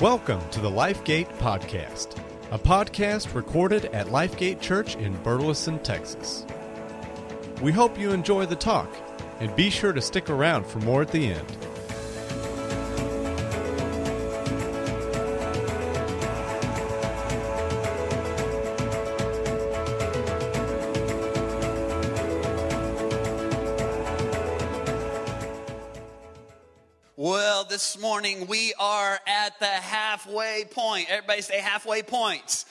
Welcome to the LifeGate Podcast, a podcast recorded at LifeGate Church in Burleson, Texas. We hope you enjoy the talk, and be sure to stick around for more at the end. This morning, we are at the halfway point. Everybody say halfway points.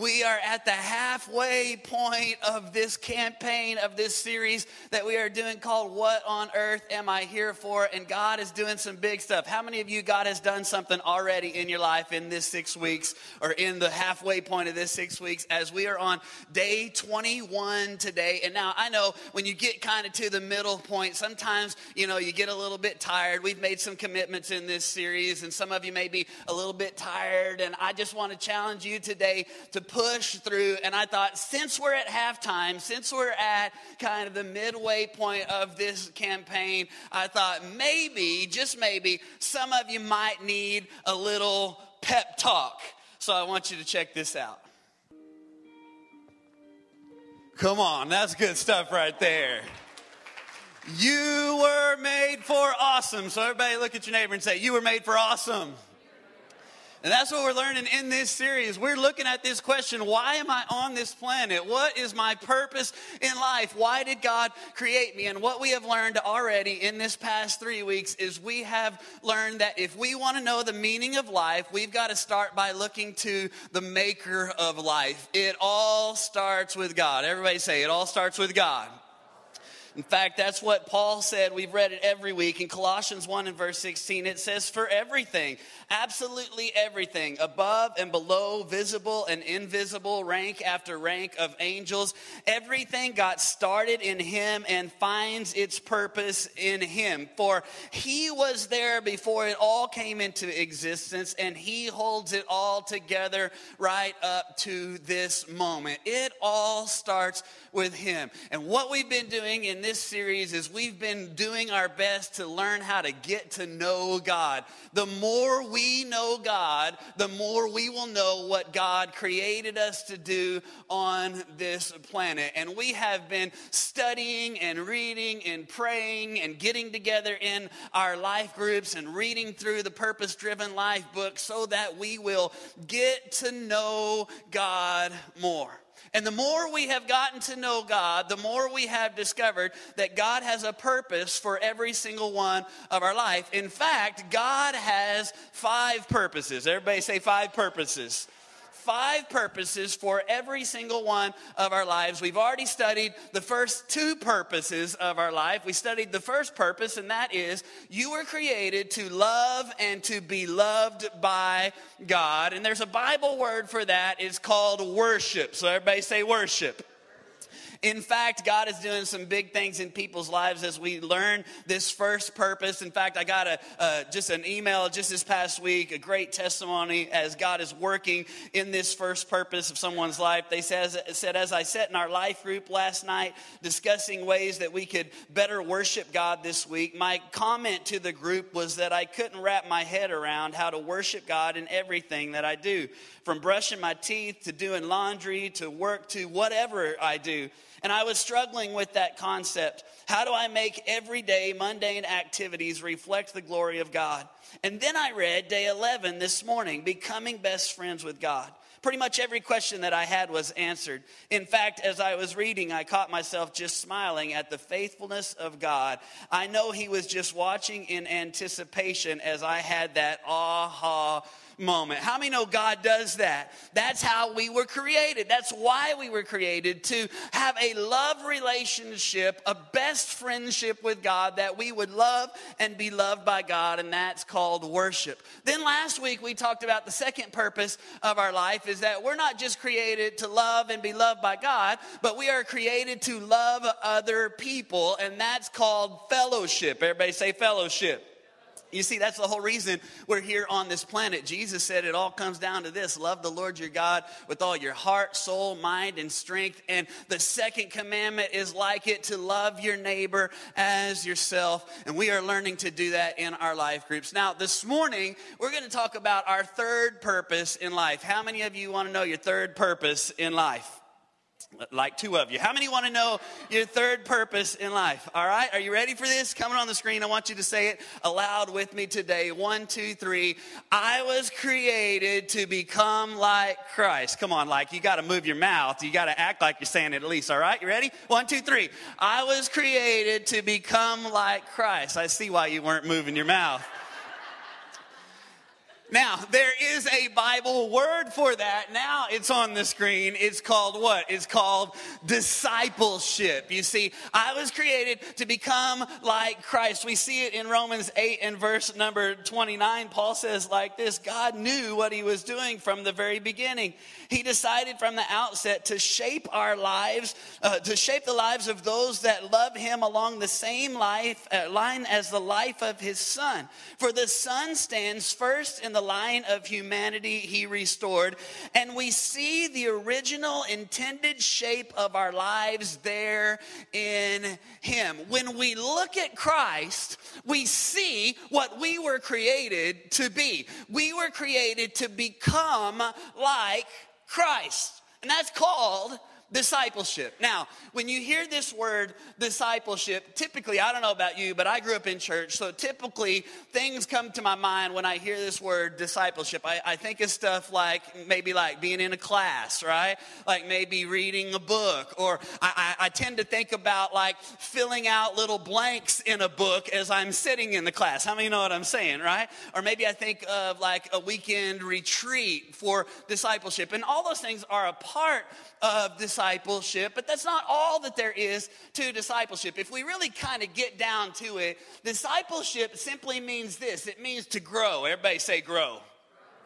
We are at the halfway point of this campaign, of this series that we are doing called What on Earth Am I Here For? And God is doing some big stuff. How many of you, God has done something already in your life in this 6 weeks or in the halfway point of this 6 weeks as we are on day 21 today? And now I know when you get kind of to the middle point, sometimes, you get a little bit tired. We've made some commitments in this series and some of you may be a little bit tired. And I just want to challenge you today to push through. And I thought, since we're at halftime, since we're at kind of the midway point of this campaign, I thought maybe, just maybe, some of you might need a little pep talk. So I want you to check this out. Come on, that's good stuff right there. You were made for awesome. So everybody look at your neighbor and say, you were made for awesome. And that's what we're learning in this series. We're looking at this question, why am I on this planet? What is my purpose in life? Why did God create me? And what we have learned already in this past 3 weeks is we have learned that if we want to know the meaning of life, we've got to start by looking to the maker of life. It all starts with God. Everybody say, it all starts with God. In fact, that's what Paul said. We've read it every week. In Colossians 1 and verse 16, it says, for everything, absolutely everything, above and below, visible and invisible, rank after rank of angels, everything got started in him and finds its purpose in him. For he was there before it all came into existence, and he holds it all together right up to this moment. It all starts with him. And what we've been doing in this series is we've been doing our best to learn how to get to know God. The more we know God, the more we will know what God created us to do on this planet. And we have been studying and reading and praying and getting together in our life groups and reading through the Purpose Driven Life book so that we will get to know God more. And the more we have gotten to know God, the more we have discovered that God has a purpose for every single one of our life. In fact, God has 5 purposes. Everybody say 5 purposes. 5 purposes for every single one of our lives. We've already studied the first 2 purposes of our life. We studied the first purpose, and that is you were created to love and to be loved by God. And there's a Bible word for that. It's called worship. So everybody say worship. In fact, God is doing some big things in people's lives as we learn this first purpose. In fact, I got an email just this past week, a great testimony as God is working in this first purpose of someone's life. They said, as I sat in our life group last night discussing ways that we could better worship God this week, my comment to the group was that I couldn't wrap my head around how to worship God in everything that I do, from brushing my teeth to doing laundry to work to whatever I do. And I was struggling with that concept. How do I make everyday mundane activities reflect the glory of God? And then I read day 11 this morning, Becoming Best Friends with God. Pretty much every question that I had was answered. In fact, as I was reading, I caught myself just smiling at the faithfulness of God. I know he was just watching in anticipation as I had that aha moment. How many know God does that? That's how we were created. That's why we were created, to have a love relationship, a best friendship with God, that we would love and be loved by God, and that's called worship. Then last week we talked about the second purpose of our life is that we're not just created to love and be loved by God, but we are created to love other people, and that's called fellowship. Everybody say fellowship. You see, that's the whole reason we're here on this planet. Jesus said it all comes down to this. Love the Lord your God with all your heart, soul, mind, and strength. And the second commandment is like it, to love your neighbor as yourself. And we are learning to do that in our life groups. Now, this morning, we're going to talk about our third purpose in life. How many of you want to know your third purpose in life? Like two of you. How many want to know your third purpose in life? All right, are you ready for this? Coming on the screen, I want you to say it aloud with me today. 1, 2, 3. I was created to become like Christ. Come on, like you got to move your mouth. You got to act like you're saying it at least. All right, you ready? 1, 2, 3. I was created to become like Christ. I see why you weren't moving your mouth. Now, there is a Bible word for that. Now it's on the screen. It's called what? It's called discipleship. You see, I was created to become like Christ. We see it in Romans 8 and verse number 29. Paul says like this, God knew what he was doing from the very beginning. He decided from the outset to shape our lives, to shape the lives of those that love him along the same line as the life of his son. For the son stands first in the line of humanity he restored, and we see the original intended shape of our lives there in him. When we look at Christ, we see what we were created to be. We were created to become like Christ, and that's called discipleship. Now, when you hear this word discipleship, typically, I don't know about you, but I grew up in church, so typically things come to my mind when I hear this word discipleship. I think of stuff like maybe like being in a class, right? Like maybe reading a book, or I tend to think about like filling out little blanks in a book as I'm sitting in the class. How many know what I'm saying, right? Or maybe I think of like a weekend retreat for discipleship, and all those things are a part of discipleship, but that's not all that there is to discipleship. If we really kind of get down to it, discipleship simply means this. It means to grow. Everybody say grow.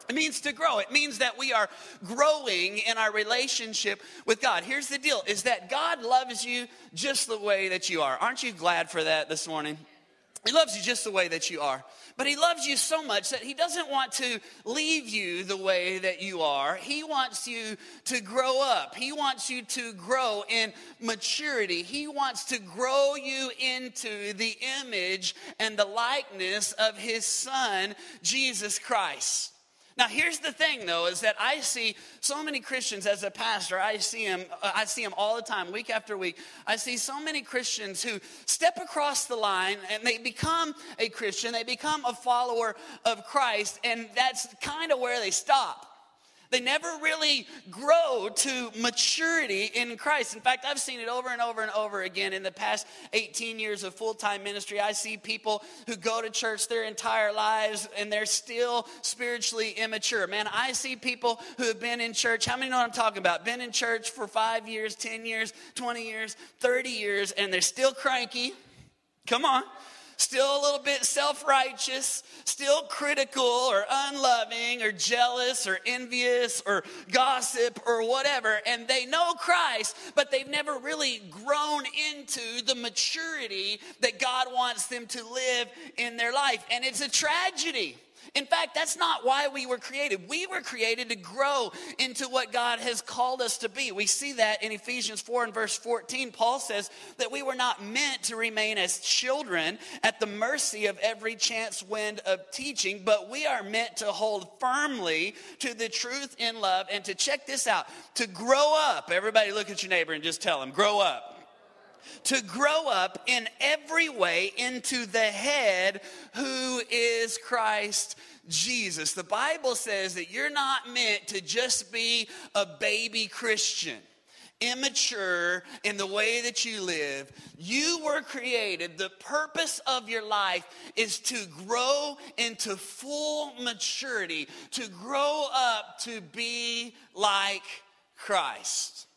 It means to grow. It means that we are growing in our relationship with God. Here's the deal, is that God loves you just the way that you are. Aren't you glad for that this morning? He loves you just the way that you are. But he loves you so much that he doesn't want to leave you the way that you are. He wants you to grow up. He wants you to grow in maturity. He wants to grow you into the image and the likeness of his son, Jesus Christ. Now, here's the thing, though, is that I see so many Christians as a pastor. I see them all the time, week after week. I see so many Christians who step across the line and they become a Christian. They become a follower of Christ, and that's kind of where they stop. They never really grow to maturity in Christ. In fact, I've seen it over and over and over again in the past 18 years of full-time ministry. I see people who go to church their entire lives and they're still spiritually immature. Man, I see people who have been in church. How many know what I'm talking about? Been in church for 5 years, 10 years, 20 years, 30 years, and they're still cranky. Come on. Still a little bit self-righteous, still critical or unloving or jealous or envious or gossip or whatever. And they know Christ, but they've never really grown into the maturity that God wants them to live in their life. And it's a tragedy. In fact, that's not why we were created. We were created to grow into what God has called us to be. We see that in Ephesians 4 and verse 14. Paul says that we were not meant to remain as children at the mercy of every chance wind of teaching, but we are meant to hold firmly to the truth in love and to, check this out, to grow up. Everybody look at your neighbor and just tell them, grow up. To grow up in every way into the head who is Christ Jesus. The Bible says that you're not meant to just be a baby Christian, immature in the way that you live. You were created. The purpose of your life is to grow into full maturity, to grow up to be like Christ.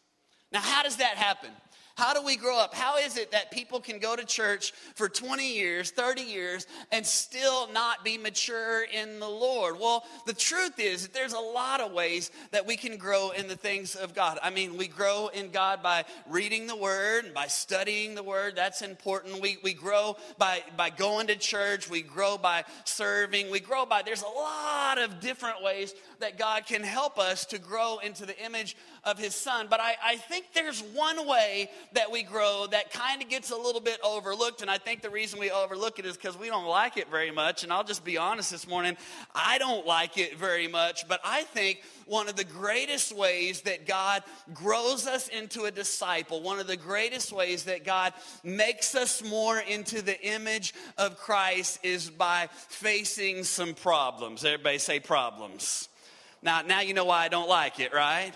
Now, how does that happen? How do we grow up? How is it that people can go to church for 20 years, 30 years, and still not be mature in the Lord? Well, the truth is that there's a lot of ways that we can grow in the things of God. I mean, we grow in God by reading the Word and by studying the Word. That's important. We grow by going to church. We grow by serving. We grow by, there's a lot of different ways that God can help us to grow into the image of His Son. But I think there's one way that we grow that kind of gets a little bit overlooked, and I think the reason we overlook it is because we don't like it very much. And I'll just be honest this morning, I don't like it very much, but I think one of the greatest ways that God grows us into a disciple, one of the greatest ways that God makes us more into the image of Christ is by facing some problems. Everybody say problems. Now you know why I don't like it, right?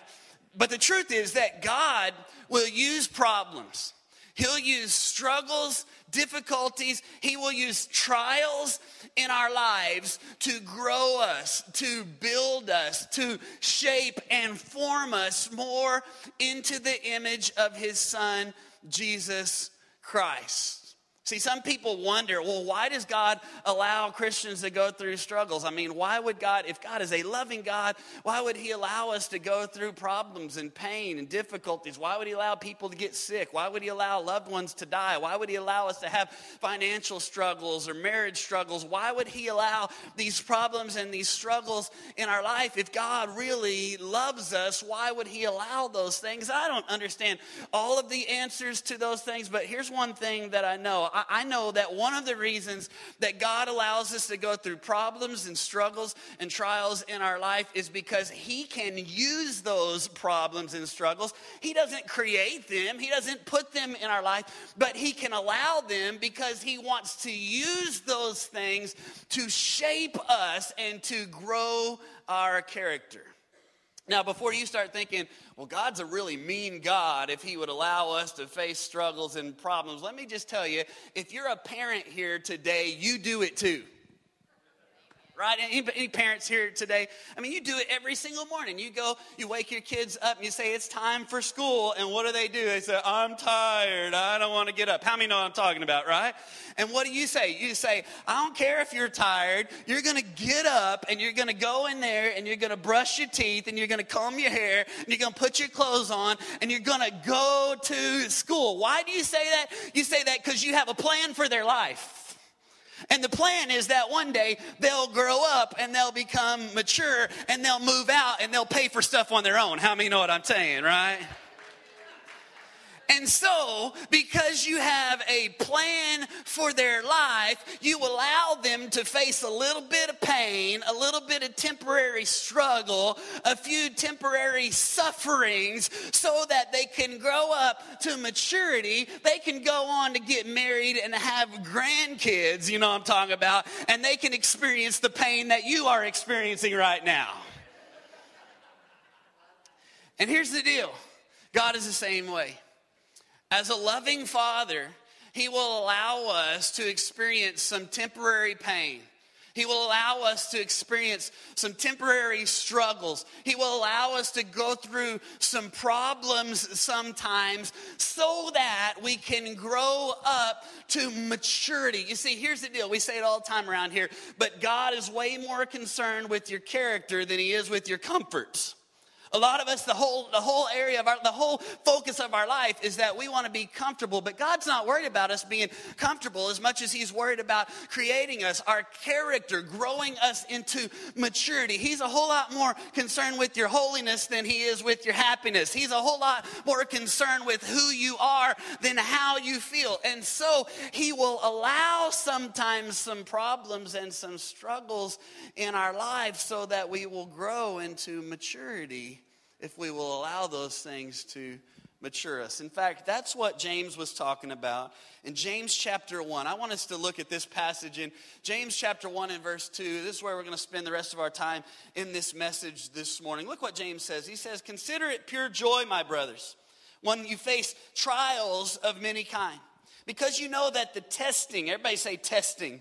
But the truth is that God will use problems. He'll use struggles, difficulties. He will use trials in our lives to grow us, to build us, to shape and form us more into the image of His Son, Jesus Christ. See, some people wonder, well, why does God allow Christians to go through struggles? I mean, why would God, if God is a loving God, why would He allow us to go through problems and pain and difficulties? Why would He allow people to get sick? Why would He allow loved ones to die? Why would He allow us to have financial struggles or marriage struggles? Why would He allow these problems and these struggles in our life? If God really loves us, why would He allow those things? I don't understand all of the answers to those things, but here's one thing that I know. I know that one of the reasons that God allows us to go through problems and struggles and trials in our life is because He can use those problems and struggles. He doesn't create them. He doesn't put them in our life, but He can allow them because He wants to use those things to shape us and to grow our character. Now, before you start thinking, well, God's a really mean God if He would allow us to face struggles and problems, let me just tell you, if you're a parent here today, you do it too. Right? Any parents here today? I mean, you do it every single morning. You go, you wake your kids up, and you say, it's time for school. And what do? They say, I'm tired. I don't want to get up. How many know what I'm talking about, right? And what do you say? You say, I don't care if you're tired. You're going to get up, and you're going to go in there, and you're going to brush your teeth, and you're going to comb your hair, and you're going to put your clothes on, and you're going to go to school. Why do you say that? You say that because you have a plan for their life. And the plan is that one day they'll grow up and they'll become mature and they'll move out and they'll pay for stuff on their own. How many know what I'm saying, right? And so, because you have a plan for their life, you allow them to face a little bit of pain, a little bit of temporary struggle, a few temporary sufferings, so that they can grow up to maturity. They can go on to get married and have grandkids, you know what I'm talking about, and they can experience the pain that you are experiencing right now. And here's the deal. God is the same way. As a loving Father, He will allow us to experience some temporary pain. He will allow us to experience some temporary struggles. He will allow us to go through some problems sometimes so that we can grow up to maturity. You see, here's the deal. We say it all the time around here, but God is way more concerned with your character than He is with your comforts. A lot of us, the whole area of the whole focus of our life is that we want to be comfortable, but God's not worried about us being comfortable as much as He's worried about creating us, our character, growing us into maturity. He's a whole lot more concerned with your holiness than He is with your happiness. He's a whole lot more concerned with who you are than how you feel. And so He will allow sometimes some problems and some struggles in our lives so that we will grow into maturity, if we will allow those things to mature us. In fact, that's what James was talking about in James chapter 1. I want us to look at this passage in James chapter 1 and verse 2. This is where we're going to spend the rest of our time in this message this morning. Look what James says. He says, "Consider it pure joy, my brothers, when you face trials of many kind, because you know that the testing," everybody say testing,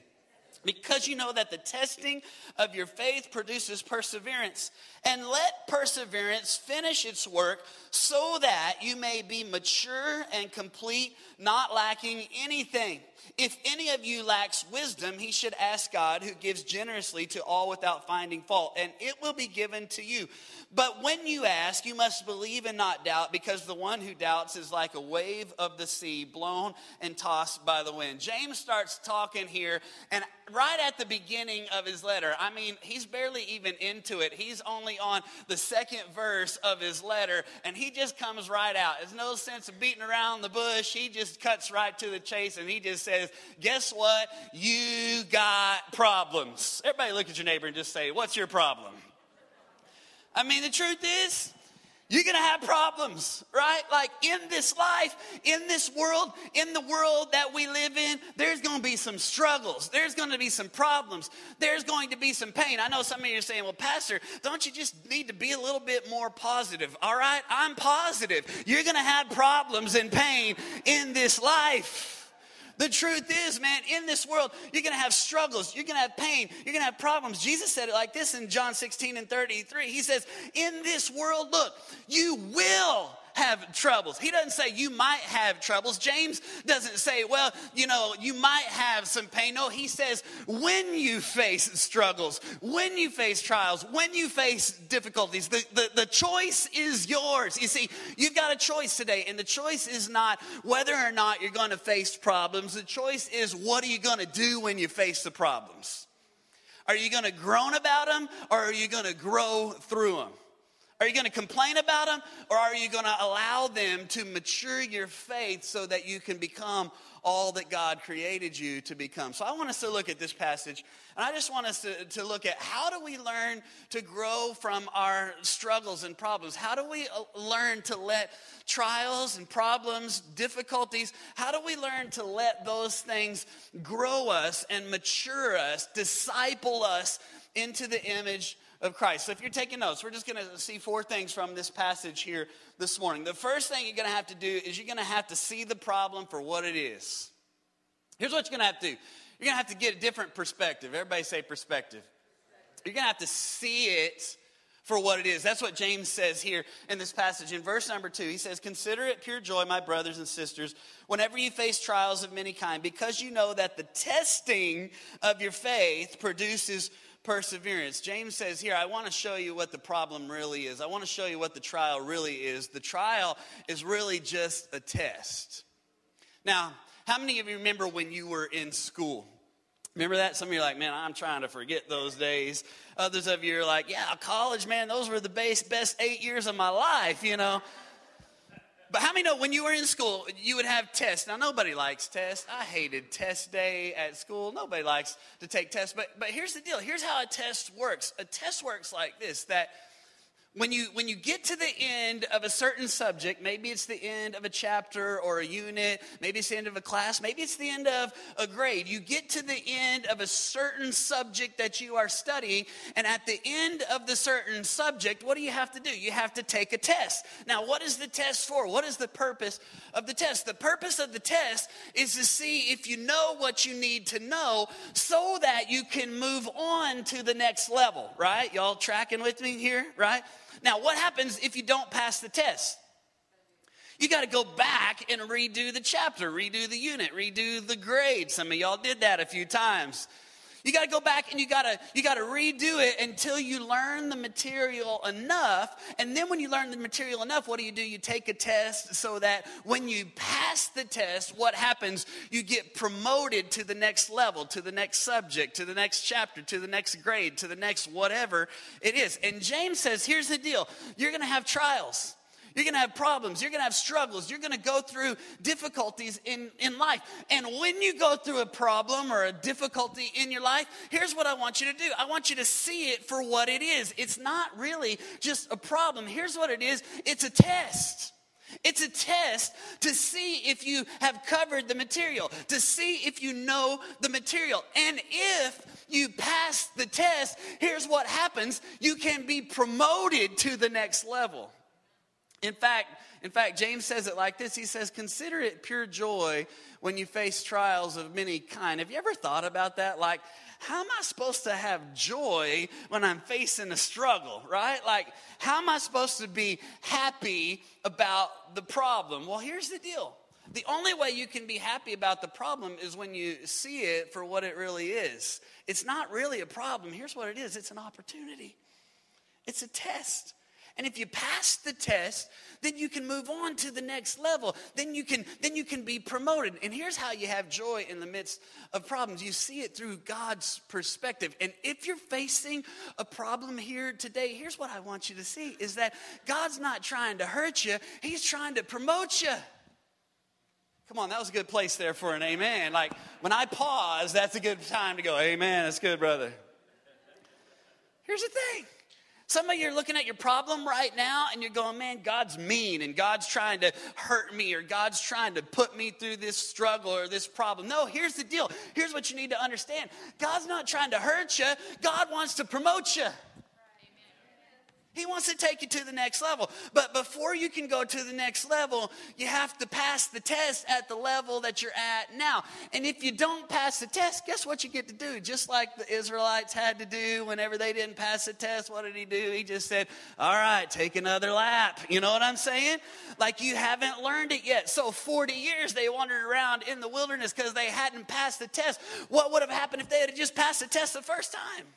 because you know that the testing of your faith produces perseverance. And let perseverance finish its work so that you may be mature and complete, not lacking anything. If any of you lacks wisdom, he should ask God, who gives generously to all without finding fault, and it will be given to you. But when you ask, you must believe and not doubt, because the one who doubts is like a wave of the sea, blown and tossed by the wind. James starts talking here, and right at the beginning of his letter, I mean, he's barely even into it. He's only on the second verse of his letter, and he just comes right out. There's no sense of beating around the bush. He just cuts right to the chase, and he just says, guess what? You got problems. Everybody look at your neighbor and just say, what's your problem? I mean, the truth is, you're going to have problems, right? Like in this life, in this world, in the world that we live in, there's going to be some struggles. There's going to be some problems. There's going to be some pain. I know some of you are saying, well, Pastor, don't you just need to be a little bit more positive? All right, I'm positive. You're going to have problems and pain in this life. The truth is, man, in this world, you're going to have struggles. You're going to have pain. You're going to have problems. Jesus said it like this in John 16:33. He says, in this world, look, you will have troubles. He doesn't say you might have troubles. James doesn't say, well, you know, you might have some pain. No, he says when you face struggles, when you face trials, when you face difficulties, the choice is yours. You see, you've got a choice today, and the choice is not whether or not you're going to face problems. The choice is, what are you going to do when you face the problems? Are you going to groan about them, or are you going to grow through them? Are you going to complain about them, or are you going to allow them to mature your faith so that you can become all that God created you to become? So I want us to look at this passage, and I just want us to look at, how do we learn to grow from our struggles and problems? How do we learn to let trials and problems, difficulties, how do we learn to let those things grow us and mature us, disciple us into the image of Christ? So if you're taking notes, we're just going to see four things from this passage here this morning. The first thing you're going to have to do is you're going to have to see the problem for what it is. Here's what you're going to have to do. You're going to have to get a different perspective. Everybody say perspective. You're going to have to see it for what it is. That's what James says here in this passage. In verse number 2, he says, consider it pure joy, my brothers and sisters, whenever you face trials of many kind, because you know that the testing of your faith produces perseverance. James says here, I want to show you what the problem really is. I want to show you what the trial really is. The trial is really just a test. Now, how many of you remember when you were in school? Remember that? Some of you are like, man, I'm trying to forget those days. Others of you are like, yeah, college, man, those were the best 8 years of my life, you know. But how many know when you were in school, you would have tests? Now, nobody likes tests. I hated test day at school. Nobody likes to take tests. But here's the deal. Here's how a test works. A test works like this, that when you get to the end of a certain subject, maybe it's the end of a chapter or a unit, maybe it's the end of a class, maybe it's the end of a grade. You get to the end of a certain subject that you are studying, and at the end of the certain subject, what do you have to do? You have to take a test. Now, what is the test for? What is the purpose of the test? The purpose of the test is to see if you know what you need to know so that you can move on to the next level, right? Y'all tracking with me here, right? Now, what happens if you don't pass the test? You got to go back and redo the chapter, redo the unit, redo the grade. Some of y'all did that a few times. You got to go back and you got to redo it until you learn the material enough. And then when you learn the material enough, what do? You take a test so that when you pass the test, what happens? You get promoted to the next level, to the next subject, to the next chapter, to the next grade, to the next whatever it is. And James says, here's the deal. You're going to have trials. You're going to have problems. You're going to have struggles. You're going to go through difficulties in life. And when you go through a problem or a difficulty in your life, here's what I want you to do. I want you to see it for what it is. It's not really just a problem. Here's what it is. It's a test. It's a test to see if you have covered the material, to see if you know the material. And if you pass the test, here's what happens. You can be promoted to the next level. In fact, James says it like this. He says, consider it pure joy when you face trials of many kind. Have you ever thought about that? Like, how am I supposed to have joy when I'm facing a struggle, right? Like, how am I supposed to be happy about the problem? Well, here's the deal. The only way you can be happy about the problem is when you see it for what it really is. It's not really a problem. Here's what it is. It's an opportunity. It's a test. And if you pass the test, then you can move on to the next level. Then you can be promoted. And here's how you have joy in the midst of problems. You see it through God's perspective. And if you're facing a problem here today, here's what I want you to see is that God's not trying to hurt you. He's trying to promote you. Come on, that was a good place there for an amen. Like, when I pause, that's a good time to go, amen, that's good, brother. Here's the thing. Some of you are looking at your problem right now and you're going, man, God's mean and God's trying to hurt me or God's trying to put me through this struggle or this problem. No, here's the deal. Here's what you need to understand. God's not trying to hurt you. God wants to promote you. He wants to take you to the next level. But before you can go to the next level, you have to pass the test at the level that you're at now. And if you don't pass the test, guess what you get to do? Just like the Israelites had to do whenever they didn't pass the test, what did he do? He just said, all right, take another lap. You know what I'm saying? Like, you haven't learned it yet. So 40 years they wandered around in the wilderness because they hadn't passed the test. What would have happened if they had just passed the test the first time?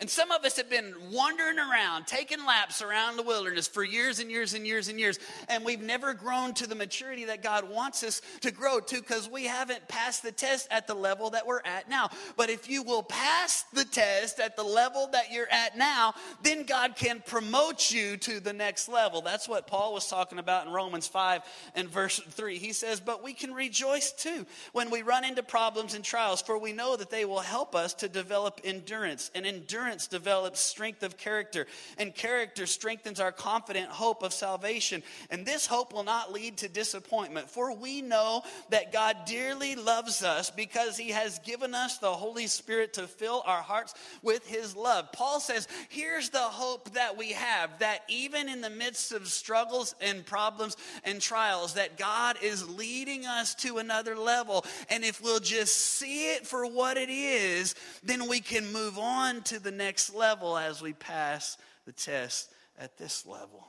And some of us have been wandering around, taking laps around the wilderness for years and years and years and years. And we've never grown to the maturity that God wants us to grow to because we haven't passed the test at the level that we're at now. But if you will pass the test at the level that you're at now, then God can promote you to the next level. That's what Paul was talking about in Romans 5 and verse 3. He says, but we can rejoice too when we run into problems and trials, for we know that they will help us to develop endurance. And endurance develops strength of character, and character strengthens our confident hope of salvation. And this hope will not lead to disappointment, for we know that God dearly loves us because he has given us the Holy Spirit to fill our hearts with his love. Paul says, here's the hope that we have, that even in the midst of struggles and problems and trials, that God is leading us to another level. And if we'll just see it for what it is, then we can move on to the next level as we pass the test at this level.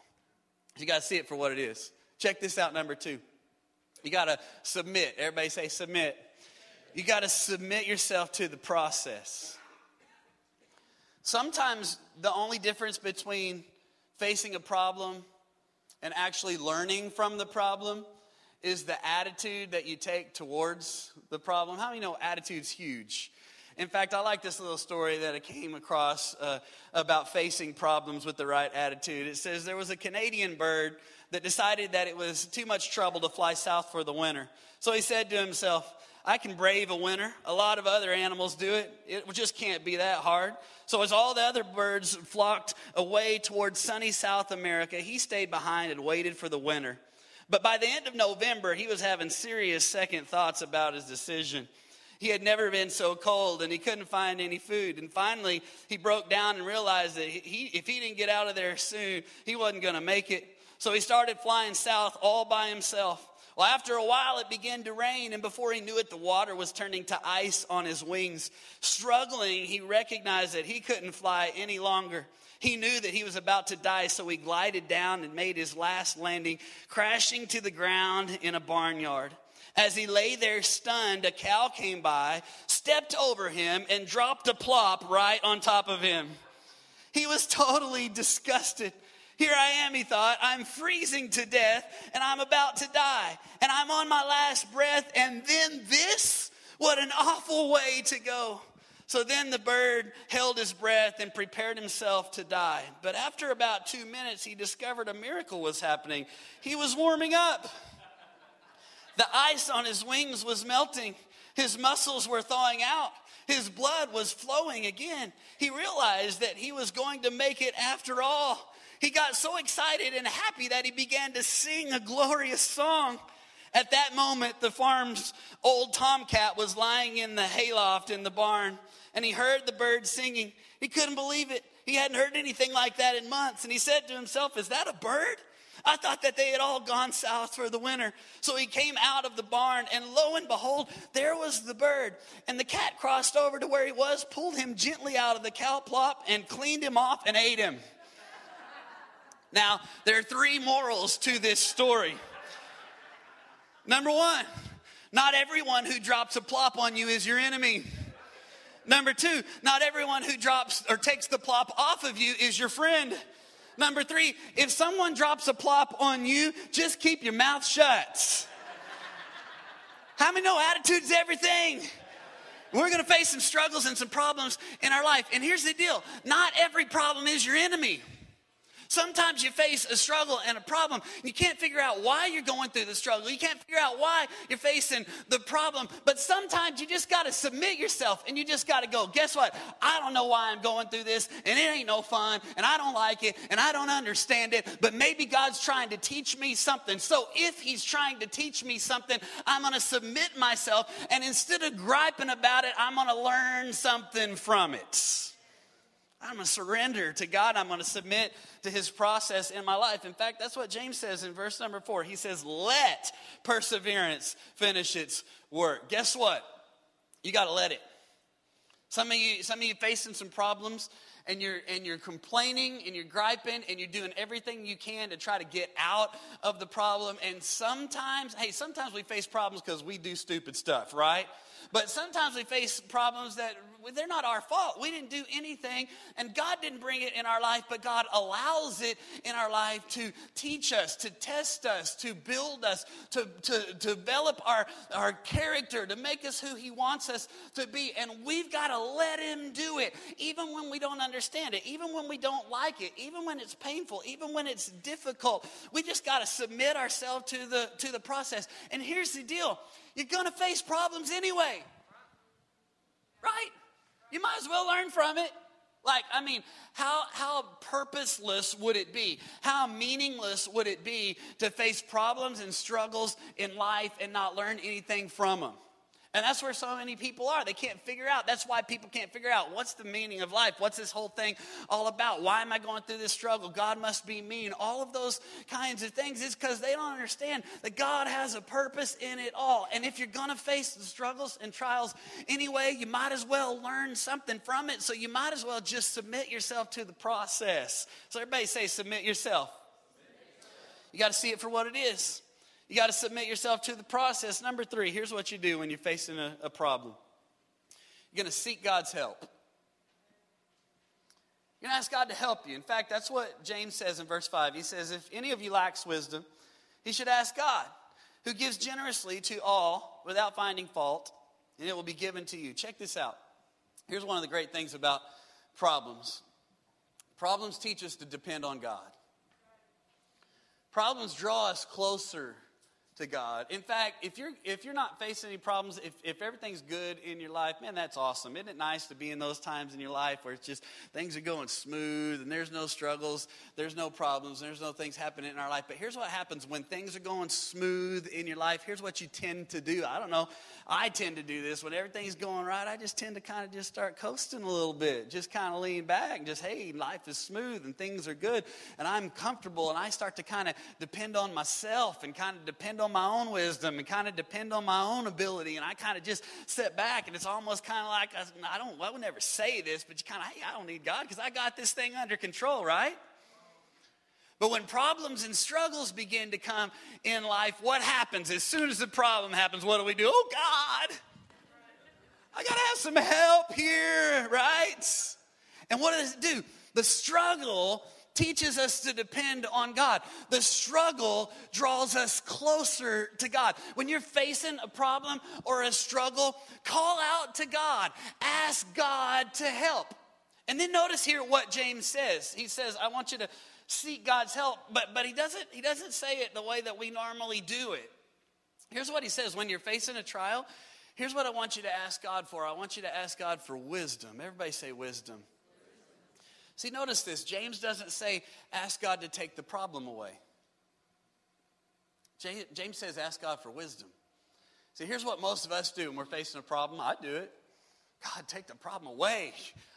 You got to see it for what it is. Check this out, number 2. You got to submit. Everybody say submit. You got to submit yourself to the process. Sometimes the only difference between facing a problem and actually learning from the problem is the attitude that you take towards the problem. How many know attitude's huge? In fact, I like this little story that I came across about facing problems with the right attitude. It says there was a Canadian bird that decided that it was too much trouble to fly south for the winter. So he said to himself, I can brave a winter. A lot of other animals do it. It just can't be that hard. So as all the other birds flocked away towards sunny South America, he stayed behind and waited for the winter. But by the end of November, he was having serious second thoughts about his decision. He had never been so cold, and he couldn't find any food. And finally, he broke down and realized that if he didn't get out of there soon, he wasn't going to make it. So he started flying south all by himself. Well, after a while, it began to rain, and before he knew it, the water was turning to ice on his wings. Struggling, he recognized that he couldn't fly any longer. He knew that he was about to die, so he glided down and made his last landing, crashing to the ground in a barnyard. As he lay there stunned, a cow came by, stepped over him, and dropped a plop right on top of him. He was totally disgusted. Here I am, he thought. I'm freezing to death, and I'm about to die, and I'm on my last breath, and then this? What an awful way to go. So then the bird held his breath and prepared himself to die. But after about 2 minutes, he discovered a miracle was happening. He was warming up. The ice on his wings was melting. His muscles were thawing out. His blood was flowing again. He realized that he was going to make it after all. He got so excited and happy that he began to sing a glorious song. At that moment, the farm's old tomcat was lying in the hayloft in the barn, and he heard the birds singing. He couldn't believe it. He hadn't heard anything like that in months, and he said to himself, "Is that a bird? I thought that they had all gone south for the winter." So he came out of the barn, and lo and behold, there was the bird. And the cat crossed over to where he was, pulled him gently out of the cow plop, and cleaned him off and ate him. Now, there are three morals to this story. Number one, not everyone who drops a plop on you is your enemy. Number two, not everyone who drops or takes the plop off of you is your friend. Number three, if someone drops a plop on you, just keep your mouth shut. How many know attitude's everything? We're going to face some struggles and some problems in our life. And here's the deal. Not every problem is your enemy. Sometimes you face a struggle and a problem. You can't figure out why you're going through the struggle. You can't figure out why you're facing the problem. But sometimes you just got to submit yourself and you just got to go, guess what? I don't know why I'm going through this, and it ain't no fun, and I don't like it, and I don't understand it, but maybe God's trying to teach me something. So if he's trying to teach me something, I'm going to submit myself, and instead of griping about it, I'm going to learn something from it. I'm going to surrender to God. I'm going to submit to his process in my life. In fact, that's what James says in verse number 4. He says, let perseverance finish its work. Guess what? You got to let it. Some of you facing some problems, and you're complaining, and you're griping, and you're doing everything you can to try to get out of the problem. And sometimes we face problems because we do stupid stuff, right? But sometimes we face problems that they're not our fault. We didn't do anything, and God didn't bring it in our life, but God allows it in our life to teach us, to test us, to build us, to develop our character, to make us who he wants us to be. And we've got to let him do it, even when we don't understand it, even when we don't like it, even when it's painful, even when it's difficult. We just got to submit ourselves to the process. And here's the deal. You're going to face problems anyway, right? You might as well learn from it. Like, I mean, how purposeless would it be? How meaningless would it be to face problems and struggles in life and not learn anything from them? And that's where so many people are. They can't figure out. That's why people can't figure out, what's the meaning of life? What's this whole thing all about? Why am I going through this struggle? God must be mean. All of those kinds of things is because they don't understand that God has a purpose in it all. And if you're going to face the struggles and trials anyway, you might as well learn something from it. So you might as well just submit yourself to the process. So everybody say, submit yourself. You got to see it for what it is. You got to submit yourself to the process. Number three, here's what you do when you're facing a problem. You're going to seek God's help. You're going to ask God to help you. In fact, that's what James says in verse 5. He says, if any of you lacks wisdom, he should ask God, who gives generously to all without finding fault, and it will be given to you. Check this out. Here's one of the great things about problems. Problems teach us to depend on God. Problems draw us closer to God. In fact, if you're not facing any problems, if everything's good in your life, man, that's awesome. Isn't it nice to be in those times in your life where it's just things are going smooth and there's no struggles, there's no problems, there's no things happening in our life. But here's what happens when things are going smooth in your life. Here's what you tend to do. I don't know. I tend to do this. When everything's going right, I just tend to kind of just start coasting a little bit, just kind of lean back and just, hey, life is smooth and things are good and I'm comfortable, and I start to kind of depend on myself and kind of depend on my own wisdom and kind of depend on my own ability, and I kind of just sit back, and it's almost kind of like I would never say this, but you kind of, hey, I don't need God because I got this thing under control, right? But when problems and struggles begin to come in life, what happens? As soon as the problem happens, what do we do? Oh, God, I got to have some help here, right? And what does it do? The struggle teaches us to depend on God. The struggle draws us closer to God. When you're facing a problem or a struggle, call out to God. Ask God to help. And then notice here what James says. He says, I want you to seek God's help, but he doesn't say it the way that we normally do it. Here's what he says. When you're facing a trial, here's what I want you to ask God for. I want you to ask God for wisdom. Everybody say wisdom. See, notice this. James doesn't say, ask God to take the problem away. James says, ask God for wisdom. See, here's what most of us do when we're facing a problem. I do it. God, take the problem away.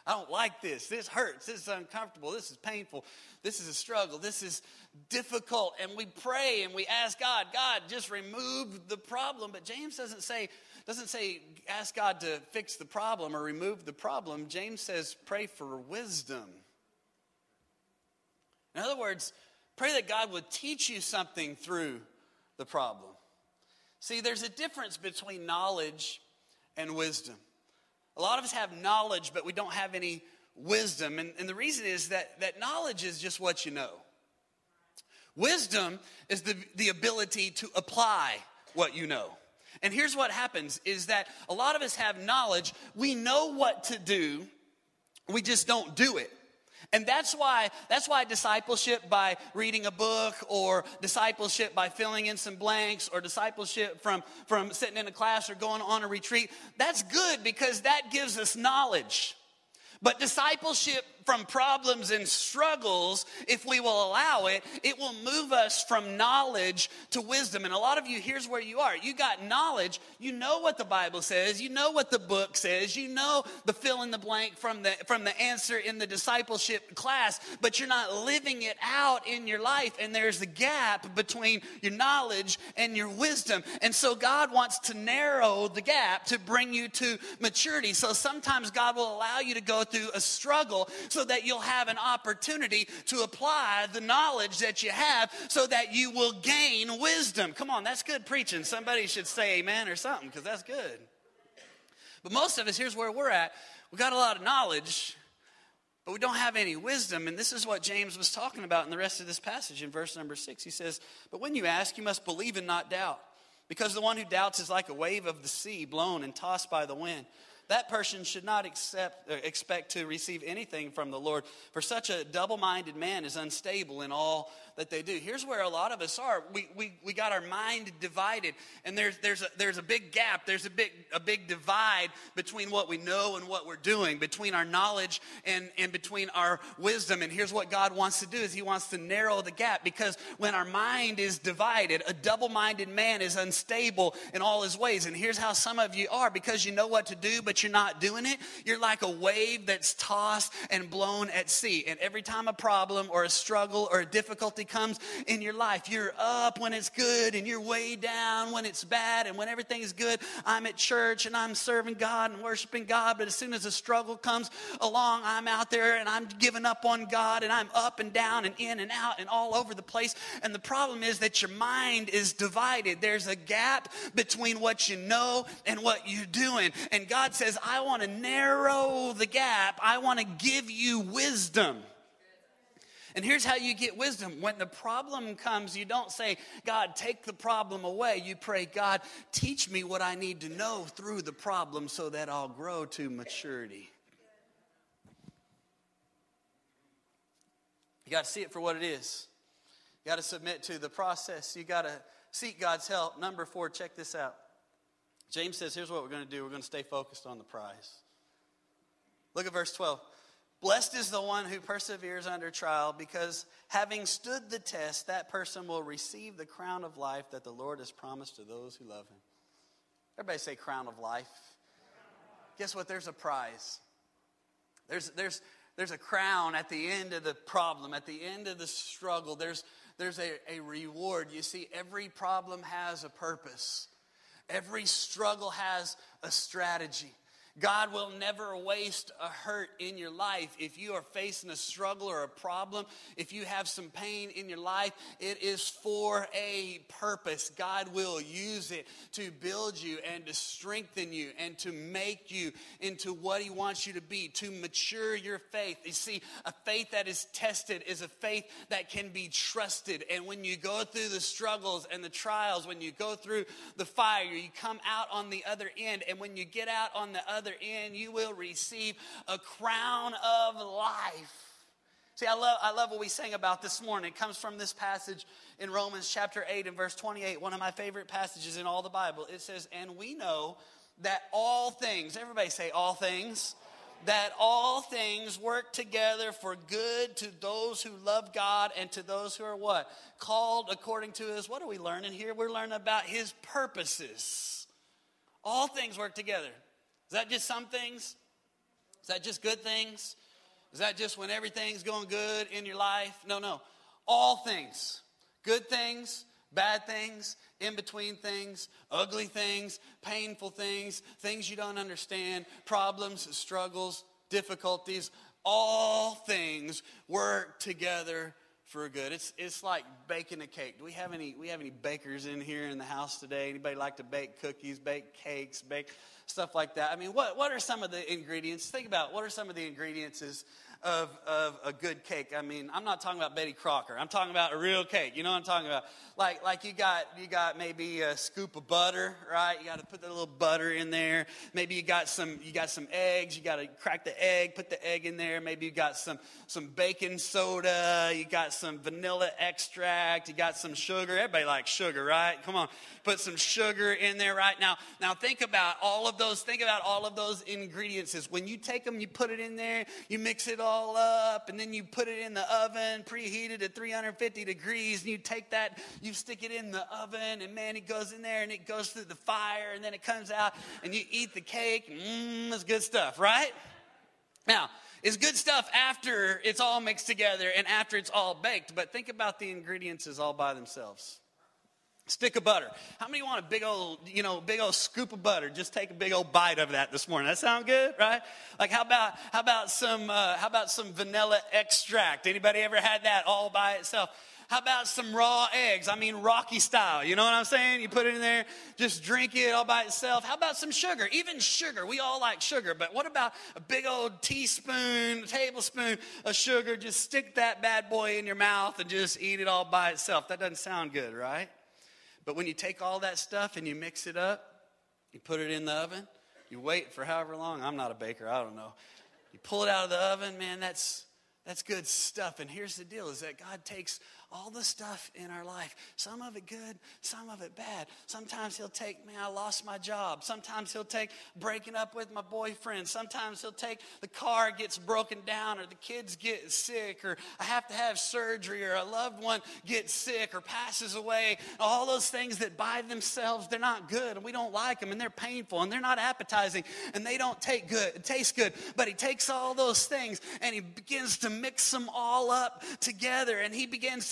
I don't like this. This hurts. This is uncomfortable. This is painful. This is a struggle. This is difficult. And we pray and we ask God, God, just remove the problem. But James doesn't say ask God to fix the problem or remove the problem. James says pray for wisdom. In other words, pray that God would teach you something through the problem. See, there's a difference between knowledge and wisdom. A lot of us have knowledge, but we don't have any wisdom. And the reason is that knowledge is just what you know. Wisdom is the ability to apply what you know. And here's what happens is that a lot of us have knowledge. We know what to do. We just don't do it. And that's why discipleship by reading a book or discipleship by filling in some blanks or discipleship from sitting in a class or going on a retreat, that's good because that gives us knowledge. But discipleship from problems and struggles, if we will allow it, it will move us from knowledge to wisdom. And a lot of you, here's where you are. You got knowledge. You know what the Bible says. You know what the book says. You know the fill in the blank from the answer in the discipleship class, but you're not living it out in your life. And there's a gap between your knowledge and your wisdom. And so God wants to narrow the gap to bring you to maturity. So sometimes God will allow you to go through a struggle so that you'll have an opportunity to apply the knowledge that you have so that you will gain wisdom. Come on, that's good preaching. Somebody should say amen or something because that's good. But most of us, here's where we're at. We got a lot of knowledge, but we don't have any wisdom. And this is what James was talking about in the rest of this passage in verse number 6. He says, but when you ask, you must believe and not doubt, because the one who doubts is like a wave of the sea blown and tossed by the wind. That person should not expect to receive anything from the Lord, for such a double-minded man is unstable in all that they do. Here's where a lot of us are. We got our mind divided, and there's a big gap. There's a big divide between what we know and what we're doing, between our knowledge and between our wisdom. And here's what God wants to do is he wants to narrow the gap, because when our mind is divided, a double-minded man is unstable in all his ways. And here's how some of you are, because you know what to do, but you're not doing it. You're like a wave that's tossed and blown at sea. And every time a problem or a struggle or a difficulty comes in your life, you're up when it's good and you're way down when it's bad. And when everything's good, I'm at church and I'm serving God and worshiping God, but as soon as a struggle comes along, I'm out there and I'm giving up on God, and I'm up and down and in and out and all over the place. And the problem is that your mind is divided. There's a gap between what you know and what you're doing. And God says, I want to narrow the gap. I want to give you wisdom. And here's how you get wisdom. When the problem comes, you don't say, God, take the problem away. You pray, God, teach me what I need to know through the problem so that I'll grow to maturity. You got to see it for what it is. You got to submit to the process. You got to seek God's help. Number 4, check this out. James says, here's what we're going to do. We're going to stay focused on the prize. Look at verse 12. Blessed is the one who perseveres under trial, because having stood the test, that person will receive the crown of life that the Lord has promised to those who love him. Everybody say crown of life. Guess what? There's a prize. There's a crown at the end of the problem, at the end of the struggle. There's a reward. You see, every problem has a purpose. Every struggle has a strategy. God will never waste a hurt in your life. If you are facing a struggle or a problem, if you have some pain in your life, it is for a purpose. God will use it to build you and to strengthen you and to make you into what he wants you to be, to mature your faith. You see, a faith that is tested is a faith that can be trusted. And when you go through the struggles and the trials, when you go through the fire, you come out on the other end. And when you get out on the other end, you will receive a crown of life. See, I love what we sang about this morning. It comes from this passage in Romans chapter 8 and verse 28, one of my favorite passages in all the Bible. It says, and we know that all things, everybody say all things. that all things work together for good to those who love God and to those who are what? Called according to his, what are we learning here? We're learning about his purposes. All things work together. Is that just some things? Is that just good things? Is that just when everything's going good in your life? No. All things. Good things, bad things, in-between things, ugly things, painful things, things you don't understand, problems, struggles, difficulties. All things work together for good. It's like baking a cake. Do we have any bakers in here in the house today? Anybody like to bake cookies, bake cakes, bake stuff like that? I mean, what are some of the ingredients? Think about what are some of the ingredients of a good cake. I mean, I'm not talking about Betty Crocker. I'm talking about a real cake. You know what I'm talking about? Like you got maybe a scoop of butter, right? You got to put that little butter in there. Maybe you got some eggs. You got to crack the egg, put the egg in there. Maybe you got some baking soda. You got some vanilla extract. You got some sugar. Everybody likes sugar, right? Come on, put some sugar in there right now. Now think about all of those. Think about all of those ingredients. When you take them, you put it in there. You mix it all up, and then you put it in the oven, preheated at 350 degrees, and you take that, you stick it in the oven, and man, it goes in there, and it goes through the fire, and then it comes out, and you eat the cake. That's good stuff, right? Now, it's good stuff after it's all mixed together and after it's all baked, but think about the ingredients all by themselves. Stick of butter. How many want a big old scoop of butter? Just take a big old bite of that this morning. That sound good, right? Like how about some vanilla extract? Anybody ever had that all by itself? How about some raw eggs? I mean, Rocky style. You know what I'm saying? You put it in there, just drink it all by itself. How about some sugar? Even sugar. We all like sugar, but what about a big old tablespoon of sugar? Just stick that bad boy in your mouth and just eat it all by itself. That doesn't sound good, right? But when you take all that stuff and you mix it up, you put it in the oven, you wait for however long. I'm not a baker. I don't know. You pull it out of the oven, man, that's good stuff. And here's the deal is that God takes all the stuff in our life, some of it good, some of it bad. Sometimes he'll take, man, I lost my job. Sometimes he'll take breaking up with my boyfriend. Sometimes he'll take the car gets broken down or the kids get sick or I have to have surgery or a loved one gets sick or passes away. All those things that by themselves, they're not good and we don't like them and they're painful and they're not appetizing and they don't taste good. But he takes all those things and he begins to mix them all up together and he begins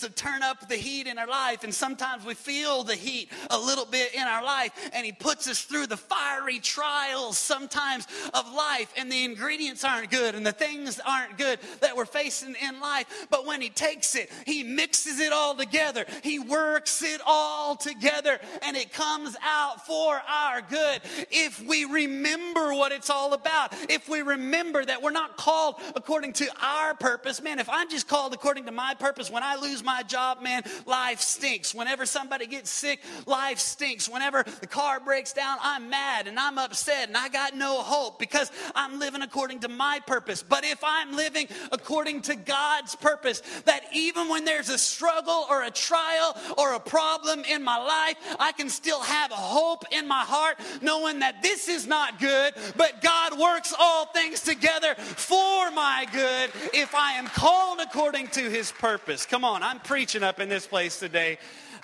to turn up the heat in our life, and sometimes we feel the heat a little bit in our life, and he puts us through the fiery trials sometimes of life, and the ingredients aren't good, and the things aren't good that we're facing in life, but when he takes it, he mixes it all together, he works it all together, and it comes out for our good. If we remember what it's all about, if we remember that we're not called according to our purpose, man, if I'm just called according to my purpose, when I lose my job, man, life stinks. Whenever somebody gets sick, life stinks. Whenever the car breaks down, I'm mad and I'm upset and I got no hope because I'm living according to my purpose. But if I'm living according to God's purpose, that even when there's a struggle or a trial or a problem in my life, I can still have hope in my heart knowing that this is not good, but God works all things together for my good if I am called according to his purpose. Come on, I'm preaching up in this place today.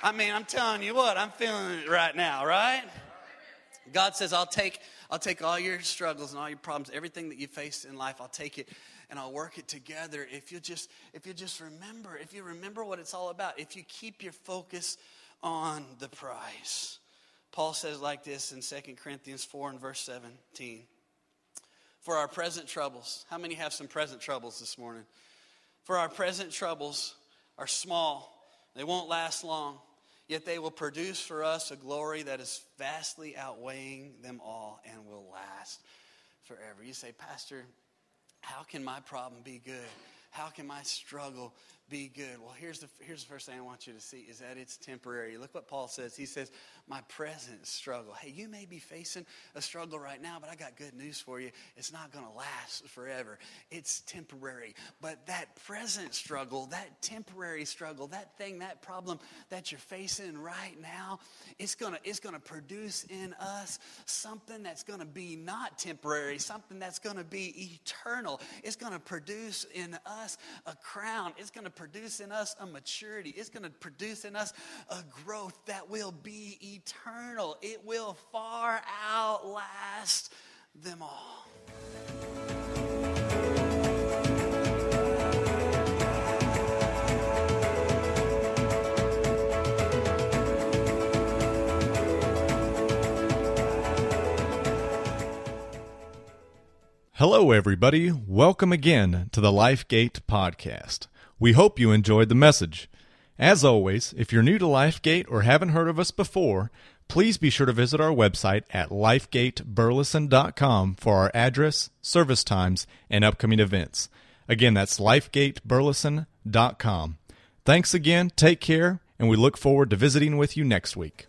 I mean, I'm telling you what, I'm feeling it right now, right? God says, I'll take all your struggles and all your problems, everything that you face in life, I'll take it and I'll work it together. If you just remember, if you remember what it's all about, if you keep your focus on the prize. Paul says like this in 2 Corinthians 4 and verse 17. For our present troubles, how many have some present troubles this morning? For our present troubles are small, they won't last long, yet they will produce for us a glory that is vastly outweighing them all and will last forever. You say, Pastor, how can my problem be good? How can my struggle be good. Well, here's the first thing I want you to see is that it's temporary. Look what Paul says. He says, my present struggle. Hey, you may be facing a struggle right now, but I got good news for you. It's not going to last forever. It's temporary. But that present struggle, that temporary struggle, that thing, that problem that you're facing right now, it's going to produce in us something that's going to be not temporary, something that's going to be eternal. It's going to produce in us a crown. It's going to produce in us a maturity. It's going to produce in us a growth that will be eternal. It will far outlast them all. Hello, everybody. Welcome again to the LifeGate Podcast. We hope you enjoyed the message. As always, if you're new to LifeGate or haven't heard of us before, please be sure to visit our website at LifeGateBurleson.com for our address, service times, and upcoming events. Again, that's LifeGateBurleson.com. Thanks again, take care, and we look forward to visiting with you next week.